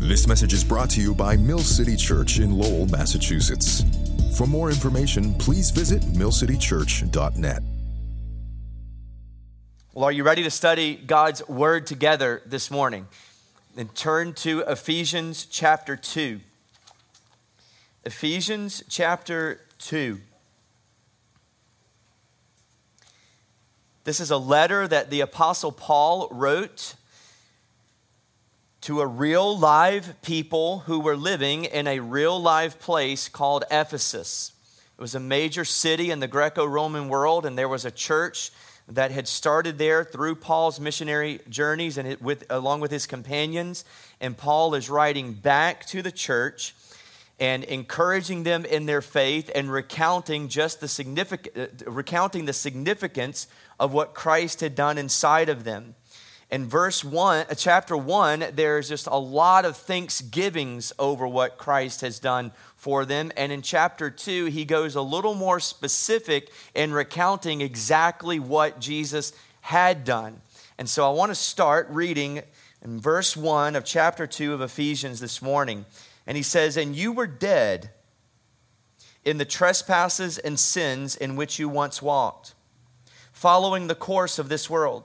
This message is brought to you by Mill City Church in Lowell, Massachusetts. For more information, please visit millcitychurch.net. Well, are you ready to study God's Word together this morning? Then turn to Ephesians chapter 2. Ephesians chapter 2. This is a letter that the Apostle Paul wrote to a real live people who were living in a real live place called Ephesus. It was a major city in the Greco-Roman world, and there was a church that had started there through Paul's missionary journeys and along with his companions. And Paul is writing back to the church and encouraging them in their faith and recounting the significance of what Christ had done inside of them. In chapter 1, there's just a lot of thanksgivings over what Christ has done for them. And in chapter 2, he goes a little more specific in recounting exactly what Jesus had done. And so I want to start reading in verse 1 of chapter 2 of Ephesians this morning. And he says, "And you were dead in the trespasses and sins in which you once walked, following the course of this world,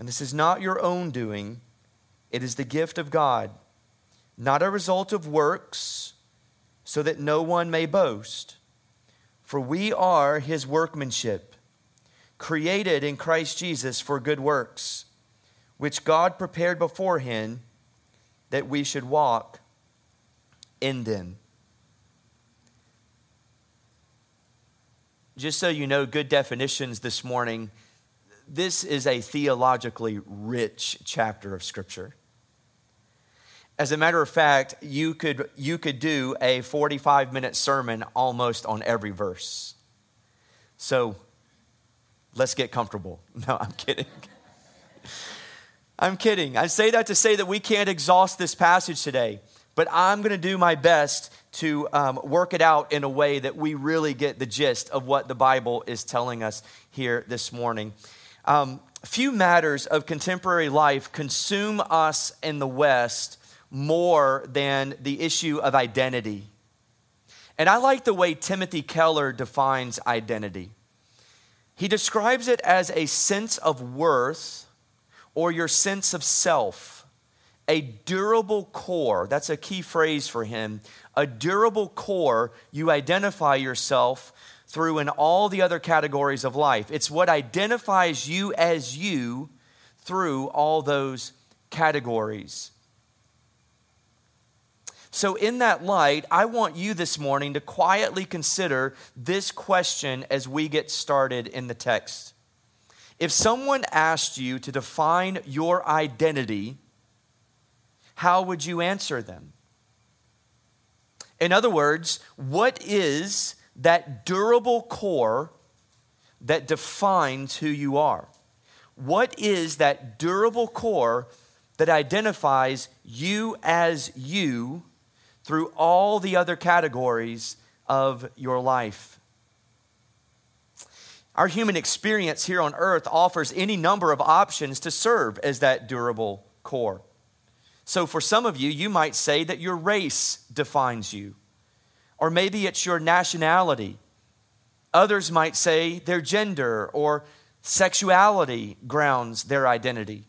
And this is not your own doing. It is the gift of God, not a result of works, so that no one may boast. For we are His workmanship, created in Christ Jesus for good works, which God prepared beforehand that we should walk in them." Just so you know, good definitions this morning, this is a theologically rich chapter of Scripture. As a matter of fact, you could do a 45-minute sermon almost on every verse. So let's get comfortable. No, I'm kidding. I'm kidding. I say that to say that we can't exhaust this passage today, but I'm going to do my best to work it out in a way that we really get the gist of what the Bible is telling us here this morning. Few matters of contemporary life consume us in the West more than the issue of identity. And I like the way Timothy Keller defines identity. He describes it as a sense of worth or your sense of self, a durable core. That's a key phrase for him. A durable core you identify yourself through in all the other categories of life. It's what identifies you as you through all those categories. So in that light, I want you this morning to quietly consider this question as we get started in the text. If someone asked you to define your identity, how would you answer them? In other words, what is that durable core that defines who you are? What is that durable core that identifies you as you through all the other categories of your life? Our human experience here on earth offers any number of options to serve as that durable core. So for some of you, you might say that your race defines you, or maybe it's your nationality. Others might say their gender or sexuality grounds their identity.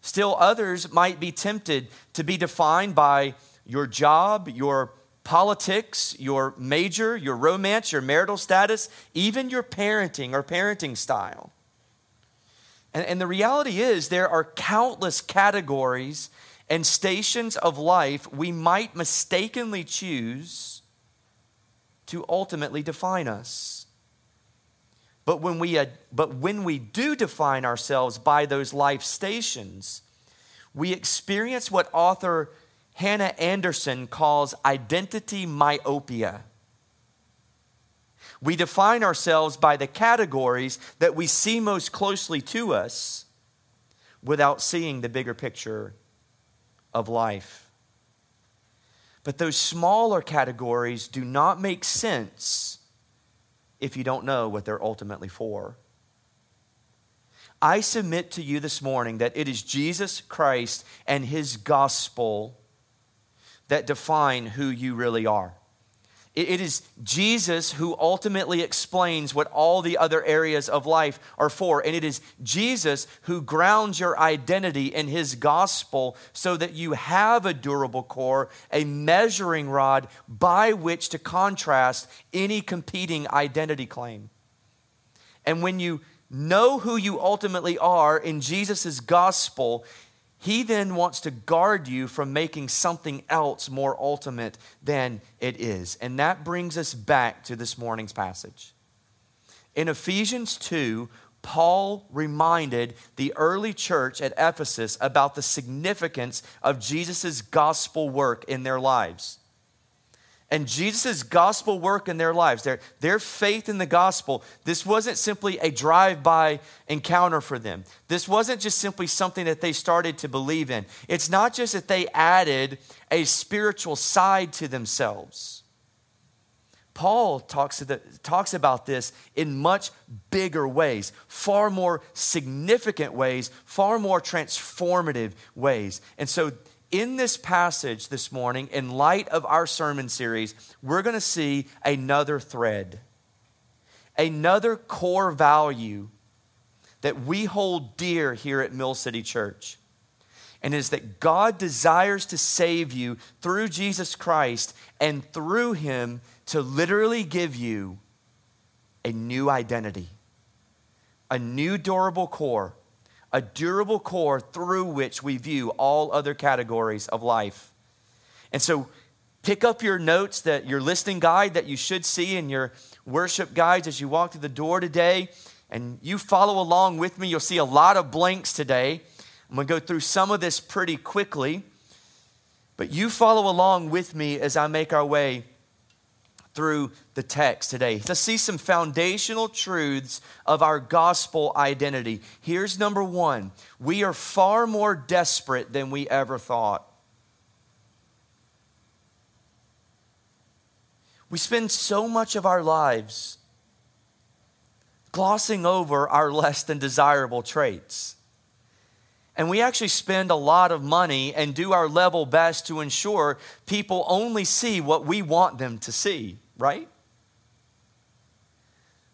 Still others might be tempted to be defined by your job, your politics, your major, your romance, your marital status, even your parenting or parenting style. And the reality is there are countless categories and stations of life we might mistakenly choose to ultimately define us. But when we do define ourselves by those life stations, we experience what author Hannah Anderson calls identity myopia. We define ourselves by the categories that we see most closely to us without seeing the bigger picture of life. But those smaller categories do not make sense if you don't know what they're ultimately for. I submit to you this morning that it is Jesus Christ and his gospel that define who you really are. It is Jesus who ultimately explains what all the other areas of life are for. And it is Jesus who grounds your identity in his gospel so that you have a durable core, a measuring rod by which to contrast any competing identity claim. And when you know who you ultimately are in Jesus' gospel, he then wants to guard you from making something else more ultimate than it is. And that brings us back to this morning's passage. In Ephesians 2, Paul reminded the early church at Ephesus about the significance of Jesus' gospel work in their lives. And Jesus' gospel work in their lives, their faith in the gospel, this wasn't simply a drive-by encounter for them. This wasn't just simply something that they started to believe in. It's not just that they added a spiritual side to themselves. Paul talks about this in much bigger ways, far more significant ways, far more transformative ways. And so in this passage this morning, in light of our sermon series, we're going to see another thread, another core value that we hold dear here at Mill City Church, and is that God desires to save you through Jesus Christ and through him to literally give you a new identity, a new durable core, a durable core through which we view all other categories of life. And so pick up your notes, that your listening guide that you should see in your worship guides as you walk through the door today. And you follow along with me. You'll see a lot of blanks today. I'm going to go through some of this pretty quickly. But you follow along with me as I make our way through the text today. Let's see some foundational truths of our gospel identity. Here's number one. We are far more desperate than we ever thought. We spend so much of our lives glossing over our less than desirable traits. And we actually spend a lot of money and do our level best to ensure people only see what we want them to see, right?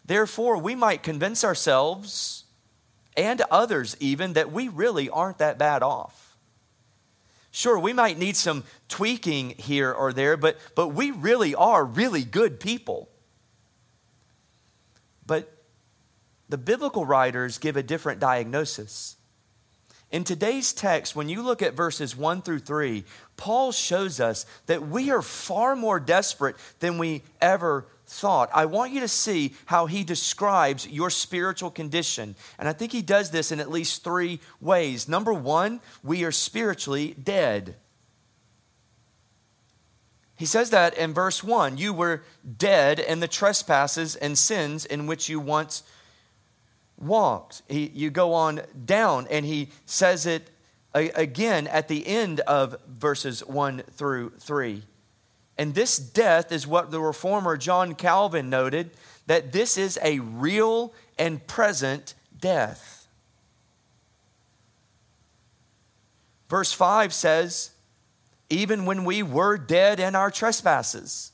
Therefore, we might convince ourselves and others even that we really aren't that bad off. Sure, we might need some tweaking here or there, but we really are really good people. But the biblical writers give a different diagnosis. In today's text, when you look at verses 1-3, Paul shows us that we are far more desperate than we ever thought. I want you to see how he describes your spiritual condition. And I think he does this in at least three ways. Number one, we are spiritually dead. He says that in verse 1, you were dead in the trespasses and sins in which you once walked. You go on down, and he says it again at the end of verses 1-3. And this death is what the reformer John Calvin noted, that this is a real and present death. Verse 5 says, even when we were dead in our trespasses.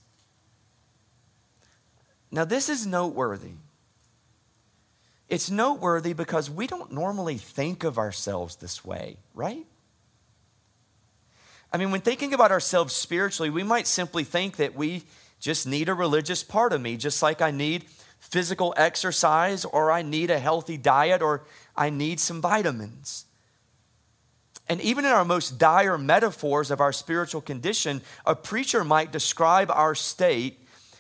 Now, this is noteworthy. It's noteworthy because we don't normally think of ourselves this way, right? I mean, when thinking about ourselves spiritually, we might simply think that we just need a religious part of me, just like I need physical exercise, or I need a healthy diet, or I need some vitamins. And even in our most dire metaphors of our spiritual condition, a preacher might describe our state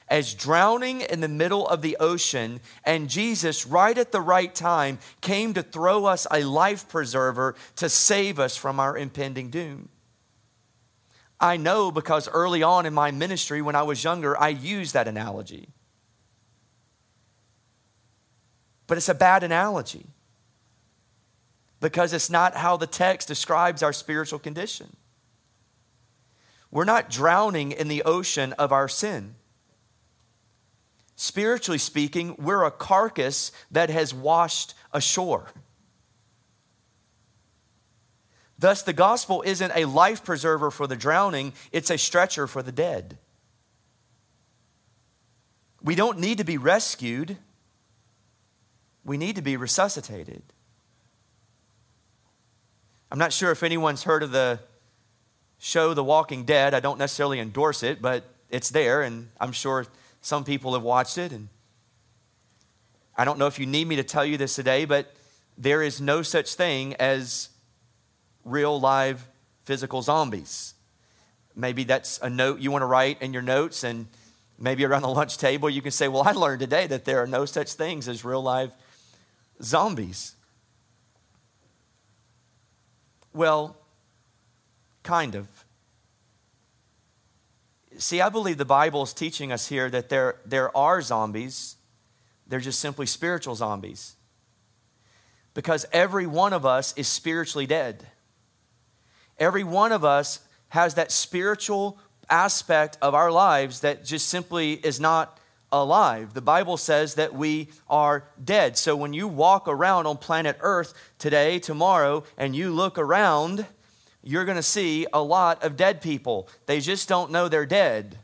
as drowning in the middle of the ocean, and Jesus, right at the right time, came to throw us a life preserver to save us from our impending doom. I know because early on in my ministry when I was younger, I used that analogy. But it's a bad analogy because it's not how the text describes our spiritual condition. We're not drowning in the ocean of our sin. Spiritually speaking, we're a carcass that has washed ashore. Thus, the gospel isn't a life preserver for the drowning, it's a stretcher for the dead. We don't need to be rescued. We need to be resuscitated. I'm not sure if anyone's heard of the show The Walking Dead. I don't necessarily endorse it, but it's there, and I'm sure some people have watched it. And I don't know if you need me to tell you this today, but there is no such thing as real, live, physical zombies. Maybe that's a note you want to write in your notes, and maybe around the lunch table you can say, well, I learned today that there are no such things as real, live zombies. Well, kind of. See, I believe the Bible is teaching us here that there are zombies. They're just simply spiritual zombies. Because every one of us is spiritually dead. Every one of us has that spiritual aspect of our lives that just simply is not alive. The Bible says that we are dead. So when you walk around on planet Earth today, tomorrow, and you look around, you're going to see a lot of dead people. They just don't know they're dead.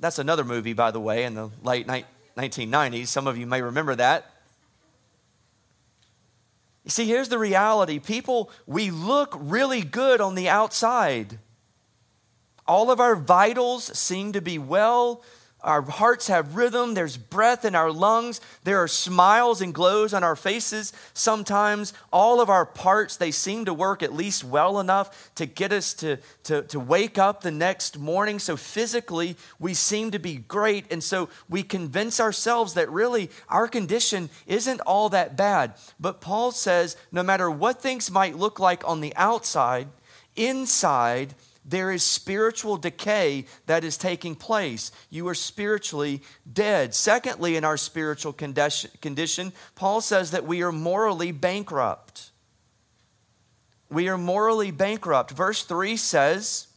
That's another movie, by the way, in the late 1990s. Some of you may remember that. You see, here's the reality. People, we look really good on the outside. All of our vitals seem to be well. Our hearts have rhythm. There's breath in our lungs. There are smiles and glows on our faces. Sometimes all of our parts, they seem to work at least well enough to get us to wake up the next morning. So physically, we seem to be great. And so we convince ourselves that really our condition isn't all that bad. But Paul says, no matter what things might look like on the outside, inside, there is spiritual decay that is taking place. You are spiritually dead. Secondly, in our spiritual condition, Paul says that we are morally bankrupt. We are morally bankrupt. Verse 3 says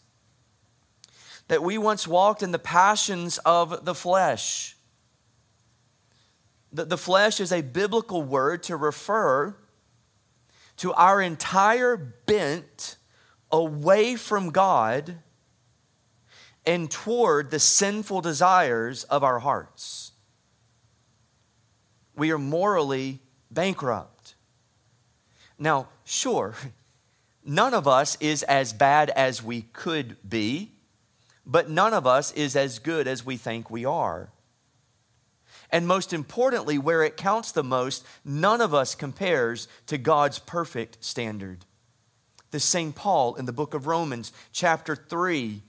that we once walked in the passions of the flesh. The flesh is a biblical word to refer to our entire bent away from God and toward the sinful desires of our hearts. We are morally bankrupt. Now, sure, none of us is as bad as we could be, but none of us is as good as we think we are. And most importantly, where it counts the most, none of us compares to God's perfect standard. The same Paul in the book of Romans, chapter 3,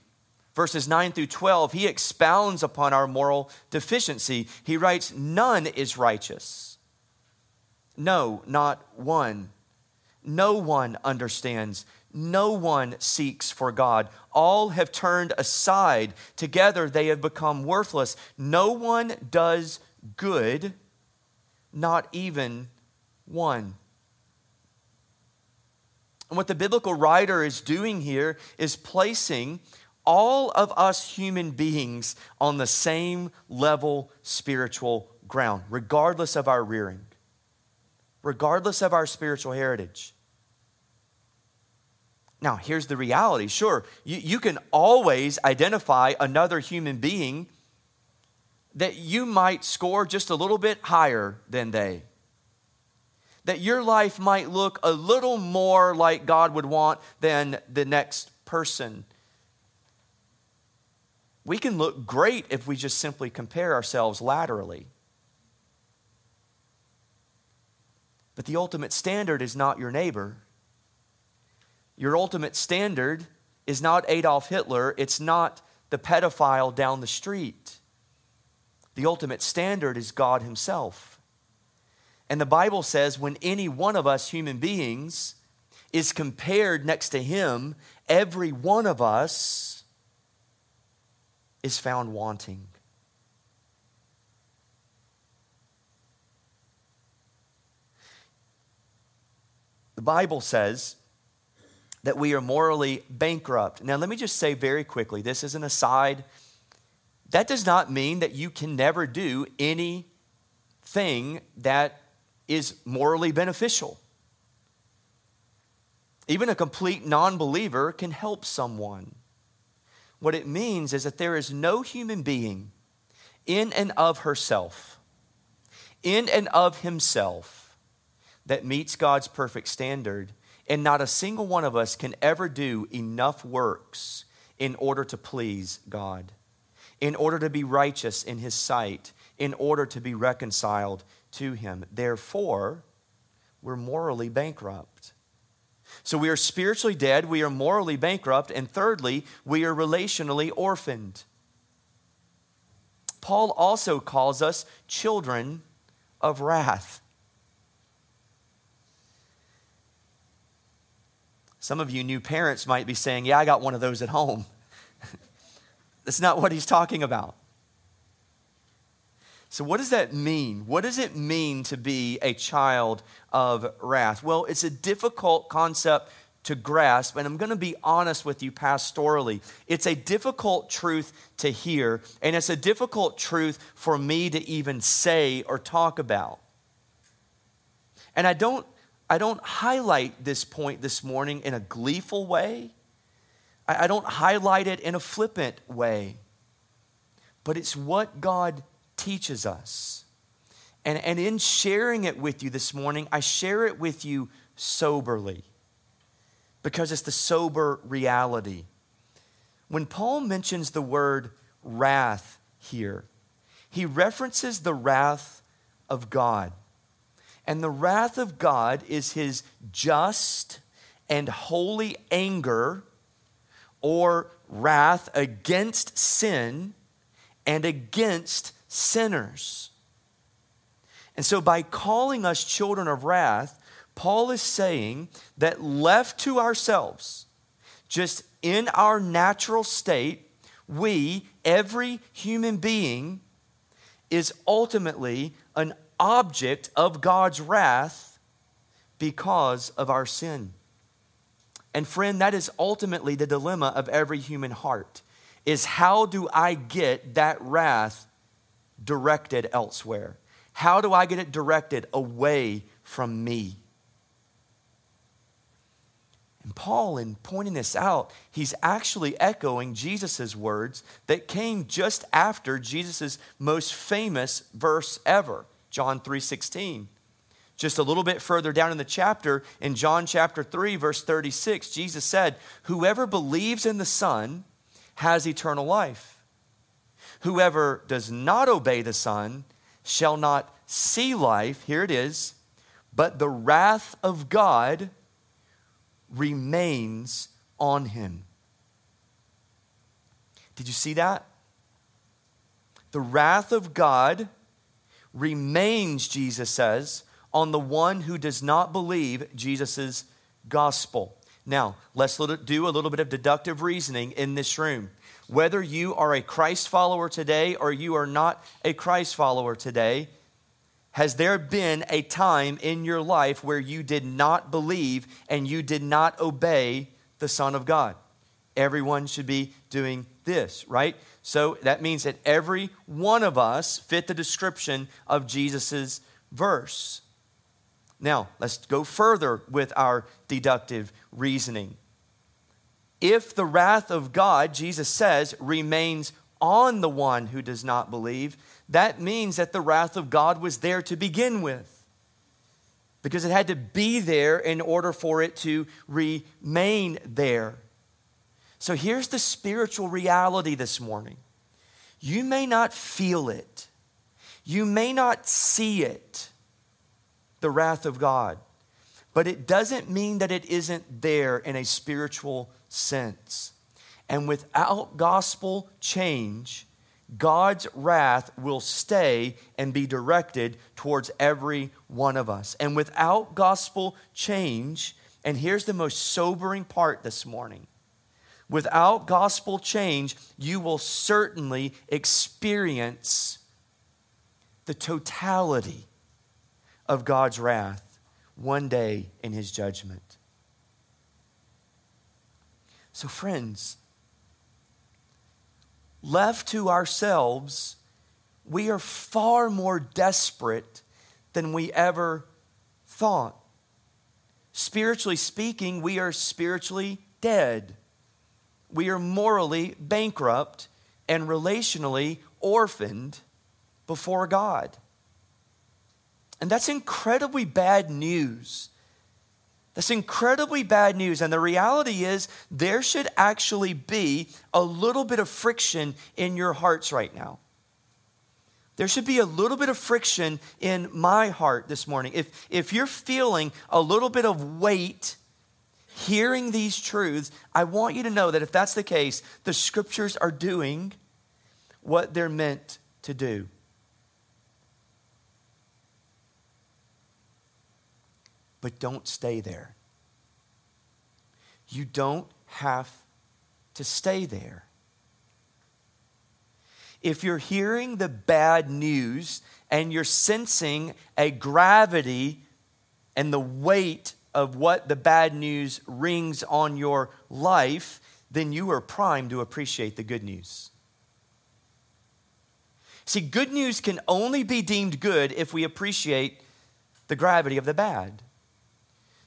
verses 9 through 12, he expounds upon our moral deficiency. He writes, none is righteous. No, not one. No one understands. No one seeks for God. All have turned aside. Together they have become worthless. No one does good, not even one. And what the biblical writer is doing here is placing all of us human beings on the same level spiritual ground, regardless of our rearing, regardless of our spiritual heritage. Now, here's the reality. Sure, you can always identify another human being that you might score just a little bit higher than they. that your life might look a little more like God would want than the next person. We can look great if we just simply compare ourselves laterally. But the ultimate standard is not your neighbor. Your ultimate standard is not Adolf Hitler. It's not the pedophile down the street. The ultimate standard is God himself. And the Bible says when any one of us human beings is compared next to him, every one of us is found wanting. The Bible says that we are morally bankrupt. Now, let me just say very quickly, this is an aside. That does not mean that you can never do anything that is morally beneficial. Even a complete non-believer can help someone. What it means is that there is no human being in and of herself, in and of himself, that meets God's perfect standard, and not a single one of us can ever do enough works in order to please God, in order to be righteous in his sight, in order to be reconciled to him. Therefore, we're morally bankrupt. So we are spiritually dead, we are morally bankrupt, and thirdly, we are relationally orphaned. Paul also calls us children of wrath. Some of you new parents might be saying, yeah, I got one of those at home. That's not what he's talking about. So what does that mean? What does it mean to be a child of wrath? Well, it's a difficult concept to grasp, and I'm going to be honest with you pastorally. It's a difficult truth to hear, and it's a difficult truth for me to even say or talk about. And I don't highlight this point this morning in a gleeful way. I don't highlight it in a flippant way. But it's what God teaches us. And in sharing it with you this morning, I share it with you soberly because it's the sober reality. When Paul mentions the word wrath here, he references the wrath of God. And the wrath of God is his just and holy anger or wrath against sin and against sinners. And so by calling us children of wrath, Paul is saying that left to ourselves, just in our natural state, we, every human being, is ultimately an object of God's wrath because of our sin. And friend, that is ultimately the dilemma of every human heart, is how do I get that wrath directed elsewhere? How do I get it directed away from me? And Paul, in pointing this out, he's actually echoing Jesus' words that came just after Jesus' most famous verse ever, John 3:16. Just a little bit further down in the chapter, in John chapter 3, verse 36, Jesus said, "Whoever believes in the Son has eternal life. Whoever does not obey the Son shall not see life," here it is, "but the wrath of God remains on him." Did you see that? The wrath of God remains, Jesus says, on the one who does not believe Jesus' gospel. Now, let's do a little bit of deductive reasoning in this room. Whether you are a Christ follower today or you are not a Christ follower today, has there been a time in your life where you did not believe and you did not obey the Son of God? Everyone should be doing this, right? So that means that every one of us fit the description of Jesus' verse. Now, let's go further with our deductive reasoning. If the wrath of God, Jesus says, remains on the one who does not believe, that means that the wrath of God was there to begin with. because it had to be there in order for it to remain there. So here's the spiritual reality this morning. You may not feel it. You may not see it, the wrath of God, but it doesn't mean that it isn't there in a spiritual sense. And without gospel change, God's wrath will stay and be directed towards every one of us. And without gospel change, and here's the most sobering part this morning, without gospel change, you will certainly experience the totality of God's wrath one day in his judgment. So friends, left to ourselves, we are far more desperate than we ever thought. Spiritually speaking, we are spiritually dead. We are morally bankrupt and relationally orphaned before God. And that's incredibly bad news. That's incredibly bad news. And the reality is there should actually be a little bit of friction in your hearts right now. There should be a little bit of friction in my heart this morning. If you're feeling a little bit of weight hearing these truths, I want you to know that if that's the case, the scriptures are doing what they're meant to do. But don't stay there. You don't have to stay there. If you're hearing the bad news and you're sensing a gravity and the weight of what the bad news rings on your life, then you are primed to appreciate the good news. See, good news can only be deemed good if we appreciate the gravity of the bad.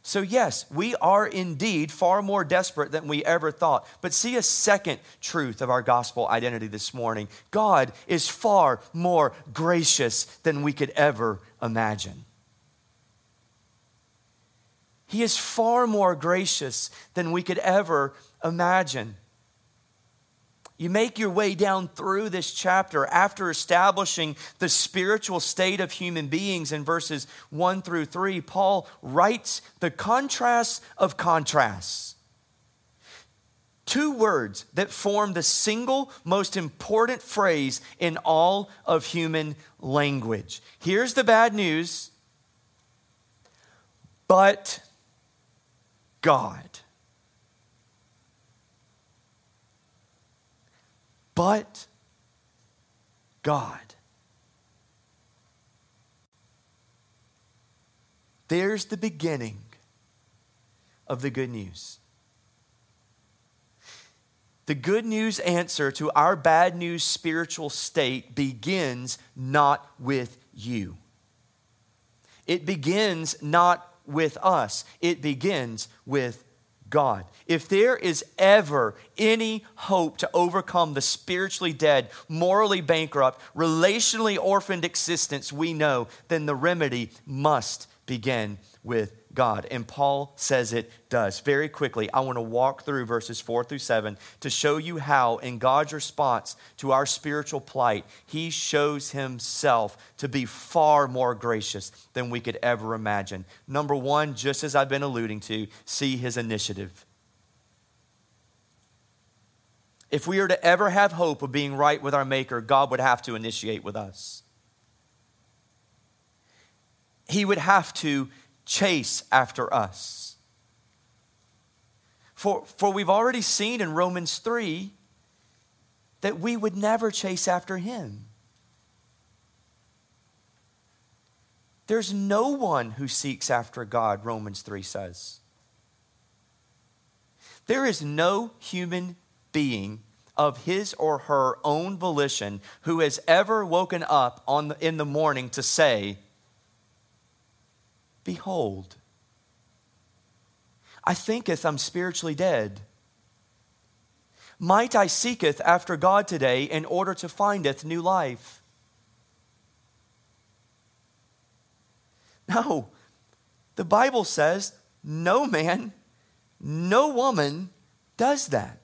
So yes, we are indeed far more desperate than we ever thought. But see a second truth of our gospel identity this morning. God is far more gracious than we could ever imagine. He is far more gracious than we could ever imagine. You make your way down through this chapter after establishing the spiritual state of human beings in verses 1-3. Paul writes the contrast of contrasts. Two words that form the single most important phrase in all of human language. Here's the bad news, but God. But God. There's the beginning of the good news. The good news answer to our bad news spiritual state begins not with you. It begins not with us. It begins with God. If there is ever any hope to overcome the spiritually dead, morally bankrupt, relationally orphaned existence we know, then the remedy must begin with God. And Paul says it does. Very quickly, I want to walk through verses 4-7 to show you how in God's response to our spiritual plight, he shows himself to be far more gracious than we could ever imagine. Number one, just as I've been alluding to, see his initiative. If we are to ever have hope of being right with our Maker, God would have to initiate with us. He would have to chase after us. For we've already seen in Romans 3 that we would never chase after him. There's no one who seeks after God, Romans 3 says. There is no human being of his or her own volition who has ever woken up in the morning to say, "Behold, I thinketh I'm spiritually dead. Might I seeketh after God today in order to findeth new life." No, The Bible says no man, no woman does that.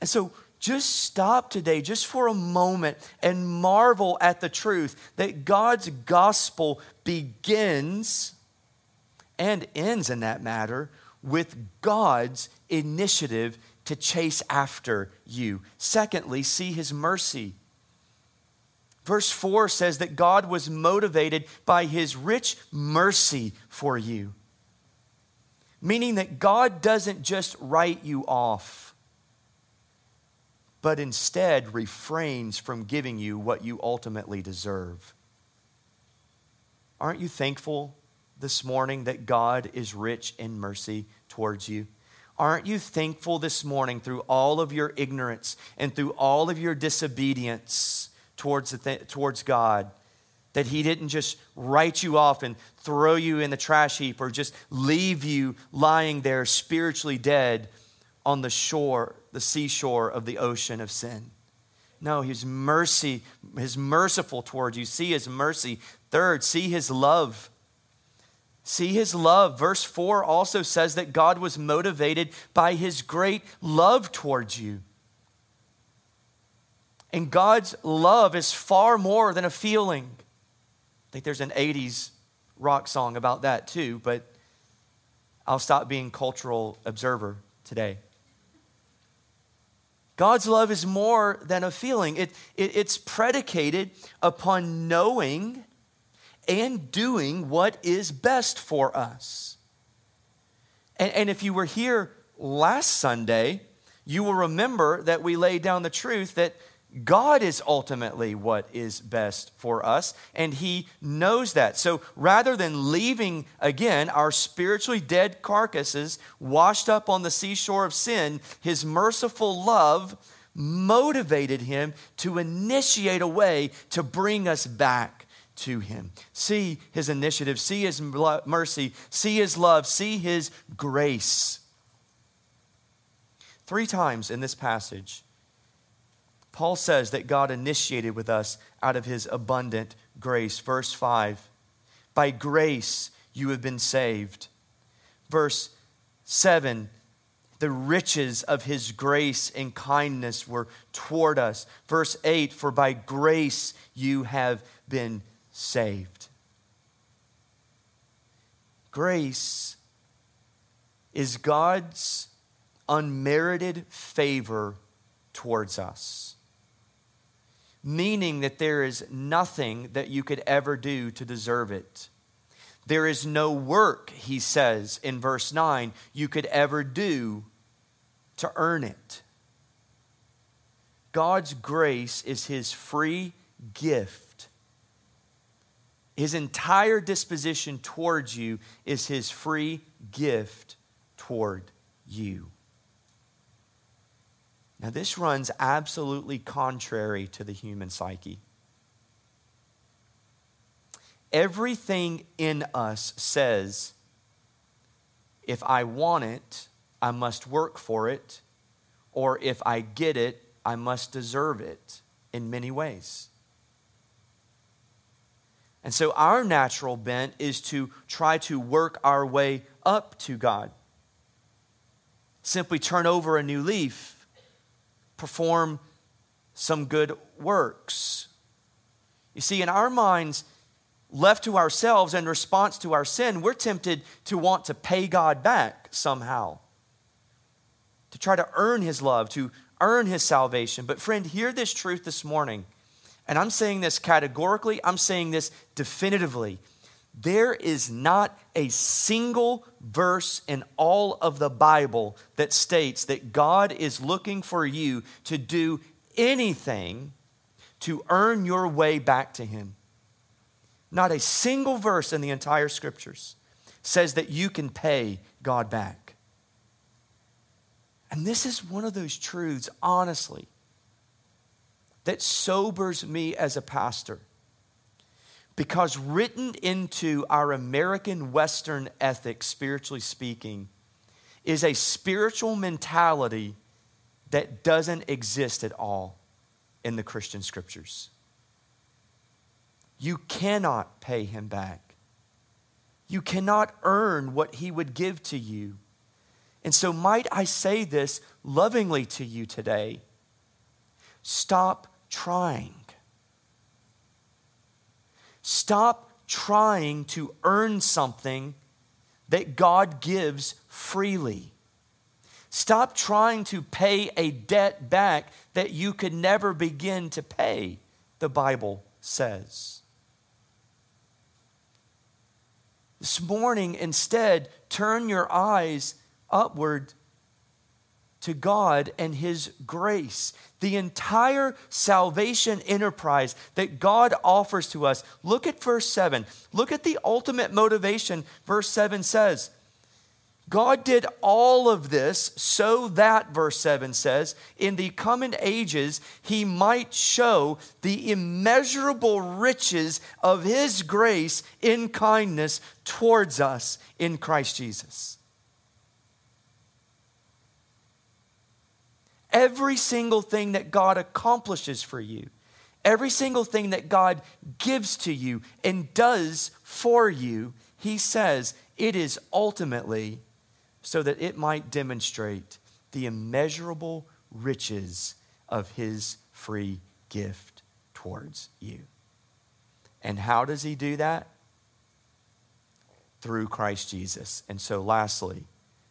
And so just stop today, just for a moment, and marvel at the truth that God's gospel begins and ends, in that matter, with God's initiative to chase after you. Secondly, see his mercy. Verse 4 says that God was motivated by his rich mercy for you, meaning that God doesn't just write you off, but instead refrains from giving you what you ultimately deserve. Aren't you thankful this morning that God is rich in mercy towards you? Aren't you thankful this morning, through all of your ignorance and through all of your disobedience towards God, that he didn't just write you off and throw you in the trash heap or just leave you lying there spiritually dead on the seashore of the ocean of sin? No, his merciful towards you. See his mercy. Third, see his love. See his love. Verse 4 also says that God was motivated by his great love towards you. And God's love is far more than a feeling. I think there's an 80s rock song about that too, but I'll stop being cultural observer today. God's love is more than a feeling. It's predicated upon knowing and doing what is best for us. And if you were here last Sunday, you will remember that we laid down the truth that God is ultimately what is best for us, and he knows that. So rather than leaving, again, our spiritually dead carcasses washed up on the seashore of sin, his merciful love motivated him to initiate a way to bring us back to him. See his initiative, see his mercy, see his love, see his grace. 3 times in this passage, Paul says that God initiated with us out of his abundant grace. Verse 5, by grace you have been saved. Verse 7, the riches of his grace and kindness were toward us. Verse 8, for by grace you have been saved. Grace is God's unmerited favor towards us, meaning that there is nothing that you could ever do to deserve it. There is no work, he says in verse 9, you could ever do to earn it. God's grace is his free gift. His entire disposition towards you is his free gift toward you. Now, this runs absolutely contrary to the human psyche. Everything in us says, if I want it, I must work for it, or if I get it, I must deserve it, in many ways. And so our natural bent is to try to work our way up to God. Simply turn over a new leaf. Perform some good works. You see, in our minds, left to ourselves in response to our sin, we're tempted to want to pay God back somehow, to try to earn his love, to earn his salvation. But friend, hear this truth this morning. And I'm saying this categorically, I'm saying this definitively. There is not a single verse in all of the Bible that states that God is looking for you to do anything to earn your way back to him. Not a single verse in the entire scriptures says that you can pay God back. And this is one of those truths, honestly, that sobers me as a pastor. Because written into our American Western ethics, spiritually speaking, is a spiritual mentality that doesn't exist at all in the Christian scriptures. You cannot pay him back. You cannot earn what he would give to you. And so might I say this lovingly to you today? Stop trying. Stop trying to earn something that God gives freely. Stop trying to pay a debt back that you could never begin to pay, the Bible says. This morning, instead, turn your eyes upward to God and his grace. The entire salvation enterprise that God offers to us. Look at verse 7. Look at the ultimate motivation. Verse 7 says, God did all of this so that, verse 7 says, in the coming ages he might show the immeasurable riches of his grace in kindness towards us in Christ Jesus. Every single thing that God accomplishes for you, every single thing that God gives to you and does for you, he says it is ultimately so that it might demonstrate the immeasurable riches of his free gift towards you. And how does he do that? Through Christ Jesus. And so lastly,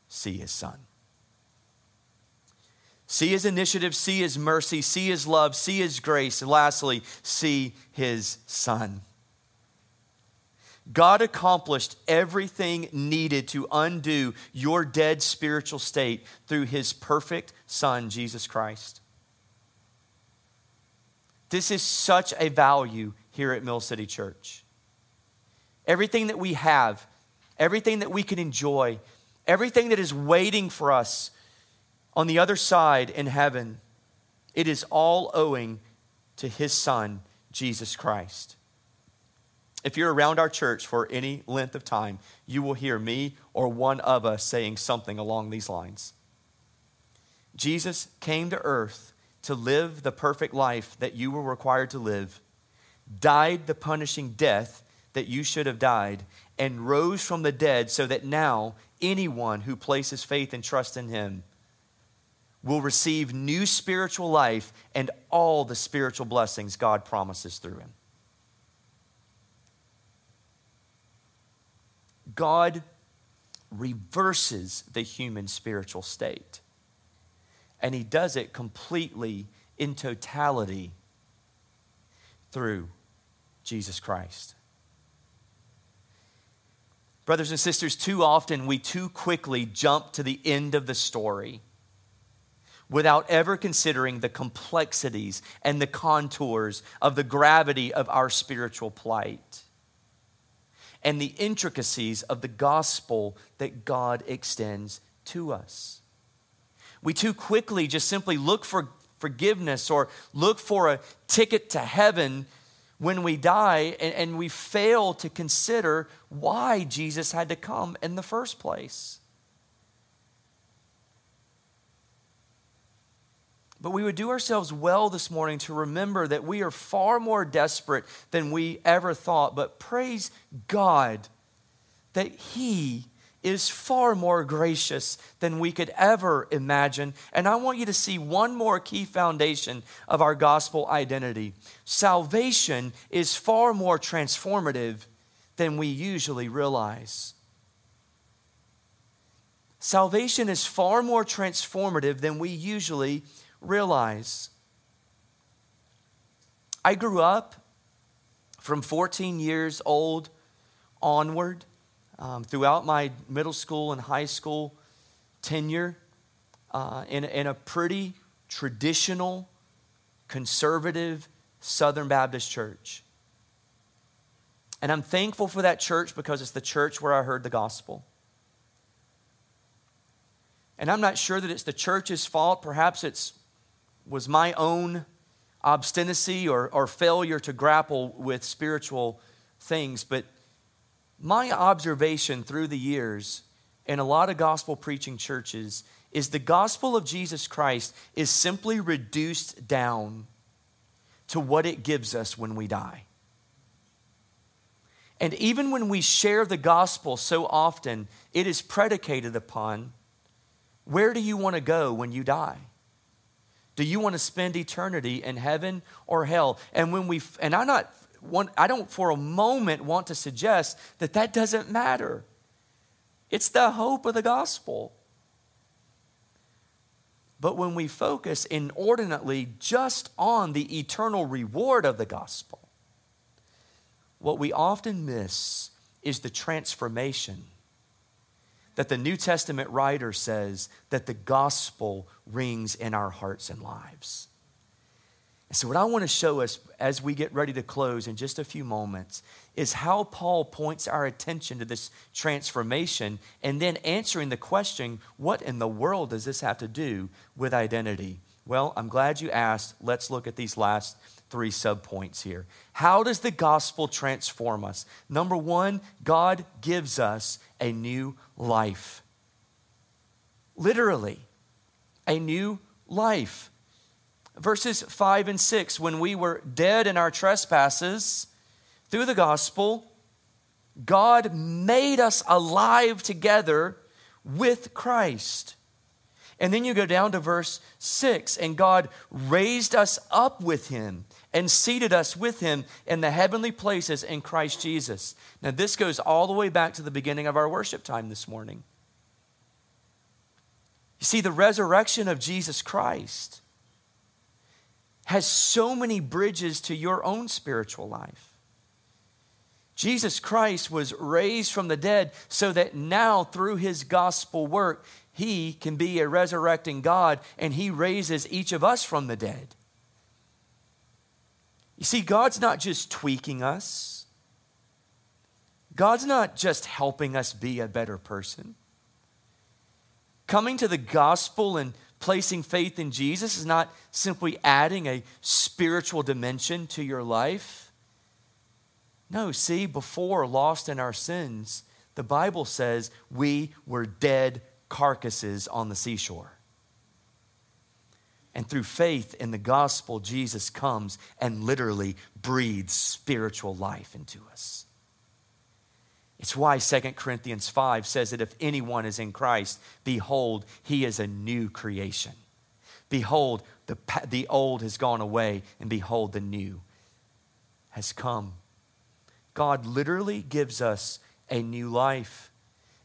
see his son. See his initiative, see his mercy, see his love, see his grace. And lastly, see his son. God accomplished everything needed to undo your dead spiritual state through his perfect son, Jesus Christ. This is such a value here at Mill City Church. Everything that we have, everything that we can enjoy, everything that is waiting for us on the other side in heaven, it is all owing to his son, Jesus Christ. If you're around our church for any length of time, you will hear me or one of us saying something along these lines. Jesus came to earth to live the perfect life that you were required to live, died the punishing death that you should have died, and rose from the dead so that now anyone who places faith and trust in him will receive new spiritual life and all the spiritual blessings God promises through him. God reverses the human spiritual state, and he does it completely in totality through Jesus Christ. Brothers and sisters, too often we too quickly jump to the end of the story without ever considering the complexities and the contours of the gravity of our spiritual plight and the intricacies of the gospel that God extends to us. We too quickly just simply look for forgiveness or look for a ticket to heaven when we die, and we fail to consider why Jesus had to come in the first place. But we would do ourselves well this morning to remember that we are far more desperate than we ever thought. But praise God that he is far more gracious than we could ever imagine. And I want you to see one more key foundation of our gospel identity. Salvation is far more transformative than we usually realize. Salvation is far more transformative than we usually realize. I grew up from 14 years old onward throughout my middle school and high school tenure in a pretty traditional, conservative Southern Baptist church. And I'm thankful for that church because it's the church where I heard the gospel. And I'm not sure that it's the church's fault. Perhaps it was my own obstinacy or failure to grapple with spiritual things. But my observation through the years in a lot of gospel preaching churches is the gospel of Jesus Christ is simply reduced down to what it gives us when we die. And even when we share the gospel so often, it is predicated upon, where do you want to go when you die? Do you want to spend eternity in heaven or hell? And when we, and I don't for a moment want to suggest that that doesn't matter. It's the hope of the gospel. But when we focus inordinately just on the eternal reward of the gospel, what we often miss is the transformation that the New Testament writer says that the gospel rings in our hearts and lives. And so what I want to show us as we get ready to close in just a few moments is how Paul points our attention to this transformation and then answering the question, what in the world does this have to do with identity? Well, I'm glad you asked. Let's look at these last 3 subpoints here. How does the gospel transform us? Number 1, God gives us a new life. Literally, a new life. Verses 5 and 6, when we were dead in our trespasses, through the gospel, God made us alive together with Christ. And then you go down to verse 6, and God raised us up with him and seated us with him in the heavenly places in Christ Jesus. Now, this goes all the way back to the beginning of our worship time this morning. You see, the resurrection of Jesus Christ has so many bridges to your own spiritual life. Jesus Christ was raised from the dead so that now through his gospel work, he can be a resurrecting God, and he raises each of us from the dead. You see, God's not just tweaking us. God's not just helping us be a better person. Coming to the gospel and placing faith in Jesus is not simply adding a spiritual dimension to your life. No, see, before lost in our sins, the Bible says we were dead carcasses on the seashore. And through faith in the gospel, Jesus comes and literally breathes spiritual life into us. It's why 2 Corinthians 5 says that if anyone is in Christ, behold, he is a new creation. Behold, the old has gone away, and behold, the new has come. God literally gives us a new life.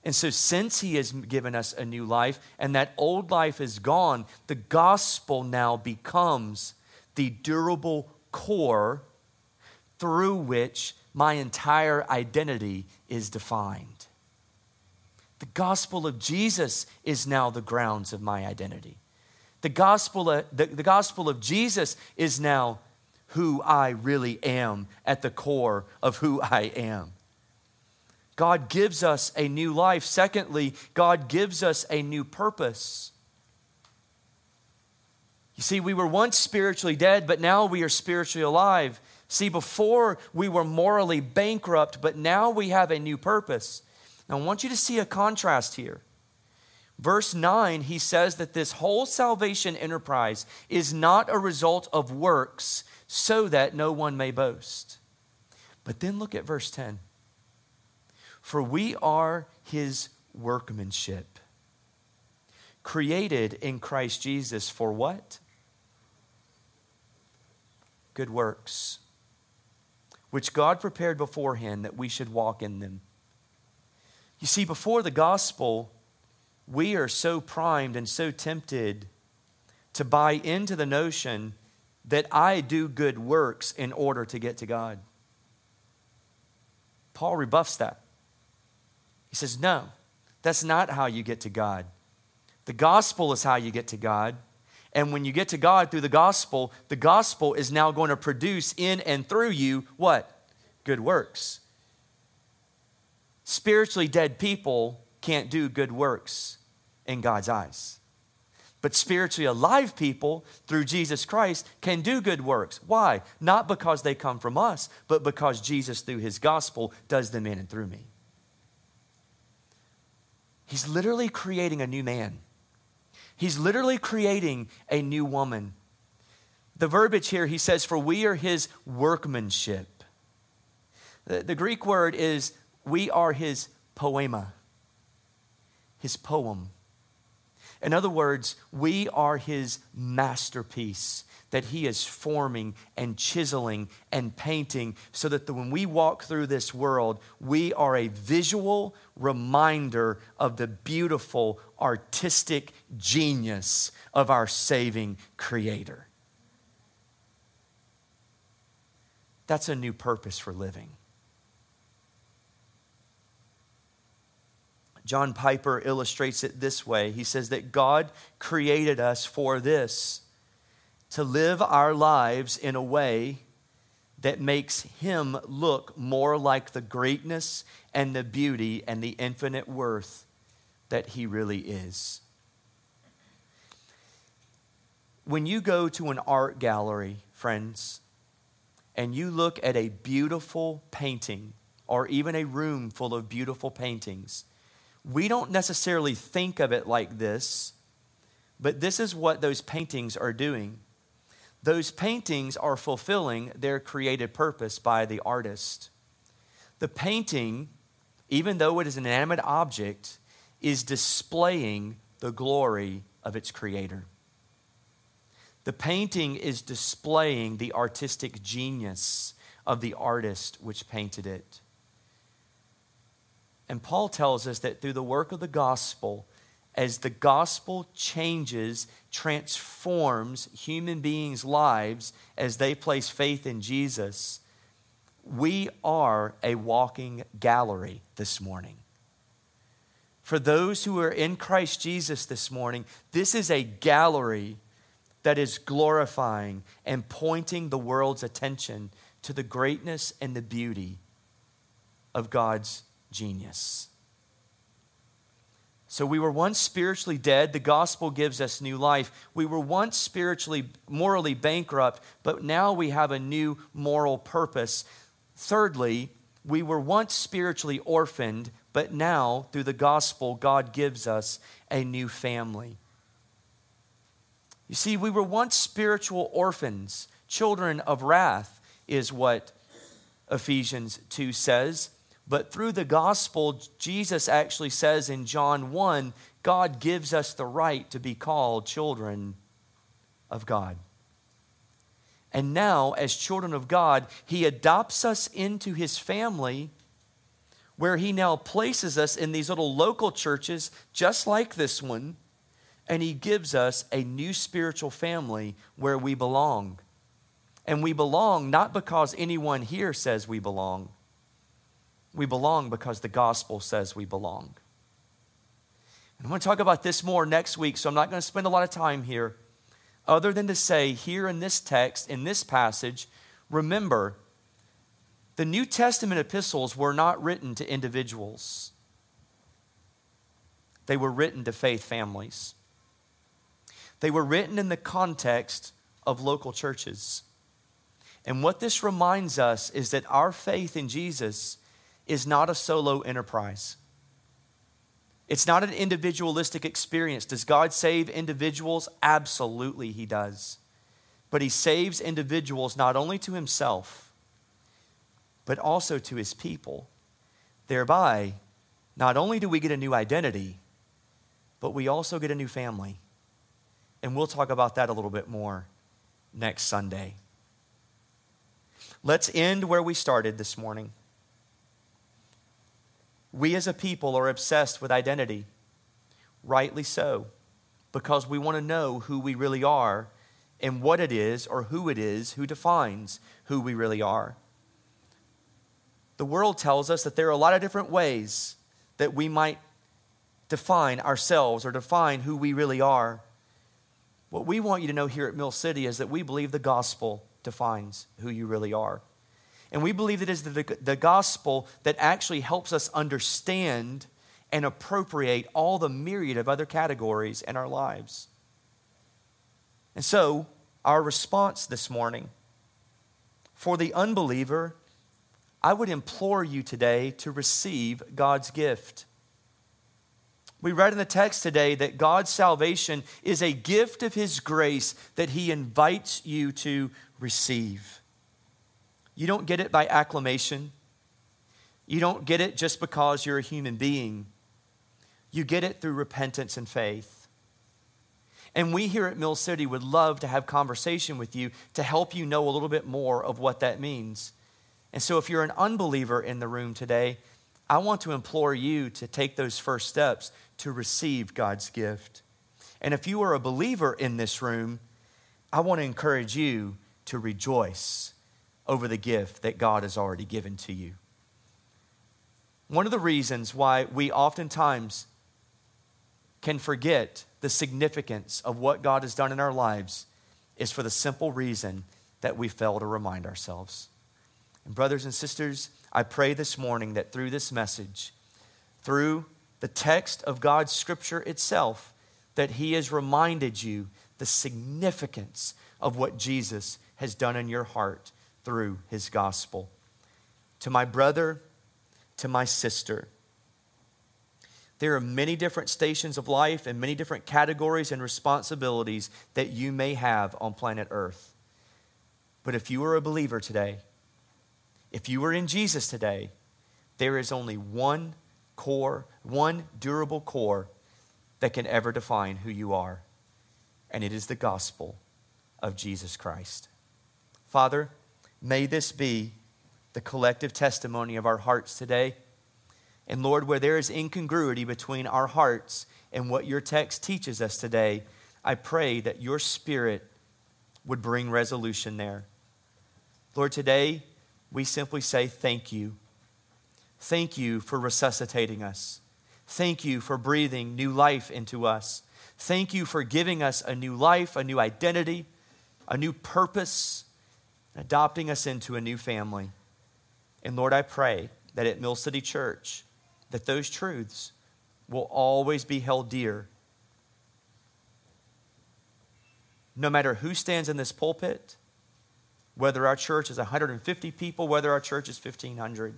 And so since he has given us a new life and that old life is gone, the gospel now becomes the durable core through which my entire identity is defined. The gospel of Jesus is now the grounds of my identity. The gospel of Jesus is now who I really am at the core of who I am. God gives us a new life. Secondly, God gives us a new purpose. You see, we were once spiritually dead, but now we are spiritually alive. See, before we were morally bankrupt, but now we have a new purpose. Now, I want you to see a contrast here. Verse 9, he says that this whole salvation enterprise is not a result of works so that no one may boast. But then look at verse 10. For we are his workmanship, created in Christ Jesus for what? Good works, which God prepared beforehand that we should walk in them. You see, before the gospel, we are so primed and so tempted to buy into the notion that I do good works in order to get to God. Paul rebuffs that. He says, no, that's not how you get to God. The gospel is how you get to God. And when you get to God through the gospel is now going to produce in and through you what? Good works. Spiritually dead people can't do good works in God's eyes. But spiritually alive people through Jesus Christ can do good works. Why? Not because they come from us, but because Jesus through his gospel does them in and through me. He's literally creating a new man. He's literally creating a new woman. The verbiage here, he says, for we are his workmanship. The Greek word is, we are his poema, his poem. In other words, we are his masterpiece that he is forming and chiseling and painting so that when we walk through this world, we are a visual reminder of the beautiful artistic genius of our saving Creator. That's a new purpose for living. John Piper illustrates it this way. He says that God created us for this, to live our lives in a way that makes him look more like the greatness and the beauty and the infinite worth that he really is. When you go to an art gallery, friends, and you look at a beautiful painting or even a room full of beautiful paintings, we don't necessarily think of it like this, but this is what those paintings are doing. Those paintings are fulfilling their created purpose by the artist. The painting, even though it is an inanimate object, is displaying the glory of its creator. The painting is displaying the artistic genius of the artist which painted it. And Paul tells us that through the work of the gospel, as the gospel changes, transforms human beings' lives as they place faith in Jesus, we are a walking gallery this morning. For those who are in Christ Jesus this morning, this is a gallery that is glorifying and pointing the world's attention to the greatness and the beauty of God's genius. So we were once spiritually dead. The gospel gives us new life. We were once spiritually, morally bankrupt, but now we have a new moral purpose. Thirdly, we were once spiritually orphaned, but now through the gospel, God gives us a new family. You see, we were once spiritual orphans, children of wrath is what Ephesians 2 says. But through the gospel, Jesus actually says in John 1, God gives us the right to be called children of God. And now, as children of God, he adopts us into his family, where he now places us in these little local churches, just like this one, and he gives us a new spiritual family where we belong. And we belong not because anyone here says we belong. We belong because the gospel says we belong. And I'm going to talk about this more next week, so I'm not going to spend a lot of time here, other than to say here in this text, in this passage, remember, the New Testament epistles were not written to individuals. They were written to faith families. They were written in the context of local churches. And what this reminds us is that our faith in Jesus is not a solo enterprise. It's not an individualistic experience. Does God save individuals? Absolutely, he does. But he saves individuals not only to himself, but also to his people. Thereby, not only do we get a new identity, but we also get a new family. And we'll talk about that a little bit more next Sunday. Let's end where we started this morning. We as a people are obsessed with identity, rightly so, because we want to know who we really are and what it is or who it is who defines who we really are. The world tells us that there are a lot of different ways that we might define ourselves or define who we really are. What we want you to know here at Mill City is that we believe the gospel defines who you really are. And we believe that it is the gospel that actually helps us understand and appropriate all the myriad of other categories in our lives. And so, our response this morning, for the unbeliever, I would implore you today to receive God's gift. We read in the text today that God's salvation is a gift of his grace that he invites you to receive. You don't get it by acclamation. You don't get it just because you're a human being. You get it through repentance and faith. And we here at Mill City would love to have conversation with you to help you know a little bit more of what that means. And so if you're an unbeliever in the room today, I want to implore you to take those first steps to receive God's gift. And if you are a believer in this room, I want to encourage you to rejoice over the gift that God has already given to you. One of the reasons why we oftentimes can forget the significance of what God has done in our lives is for the simple reason that we fail to remind ourselves. And brothers and sisters, I pray this morning that through this message, through the text of God's scripture itself, that he has reminded you the significance of what Jesus has done in your heart through his gospel. To my brother, to my sister, there are many different stations of life and many different categories and responsibilities that you may have on planet Earth. But if you are a believer today, if you are in Jesus today, there is only one core, one durable core that can ever define who you are. And it is the gospel of Jesus Christ. Father, may this be the collective testimony of our hearts today. And Lord, where there is incongruity between our hearts and what your text teaches us today, I pray that your Spirit would bring resolution there. Lord, today we simply say thank you. Thank you for resuscitating us. Thank you for breathing new life into us. Thank you for giving us a new life, a new identity, a new purpose, adopting us into a new family. And Lord, I pray that at Mill City Church, that those truths will always be held dear. No matter who stands in this pulpit, whether our church is 150 people, whether our church is 1,500,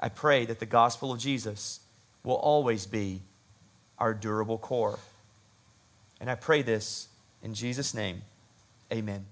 I pray that the gospel of Jesus will always be our durable core. And I pray this in Jesus' name, amen.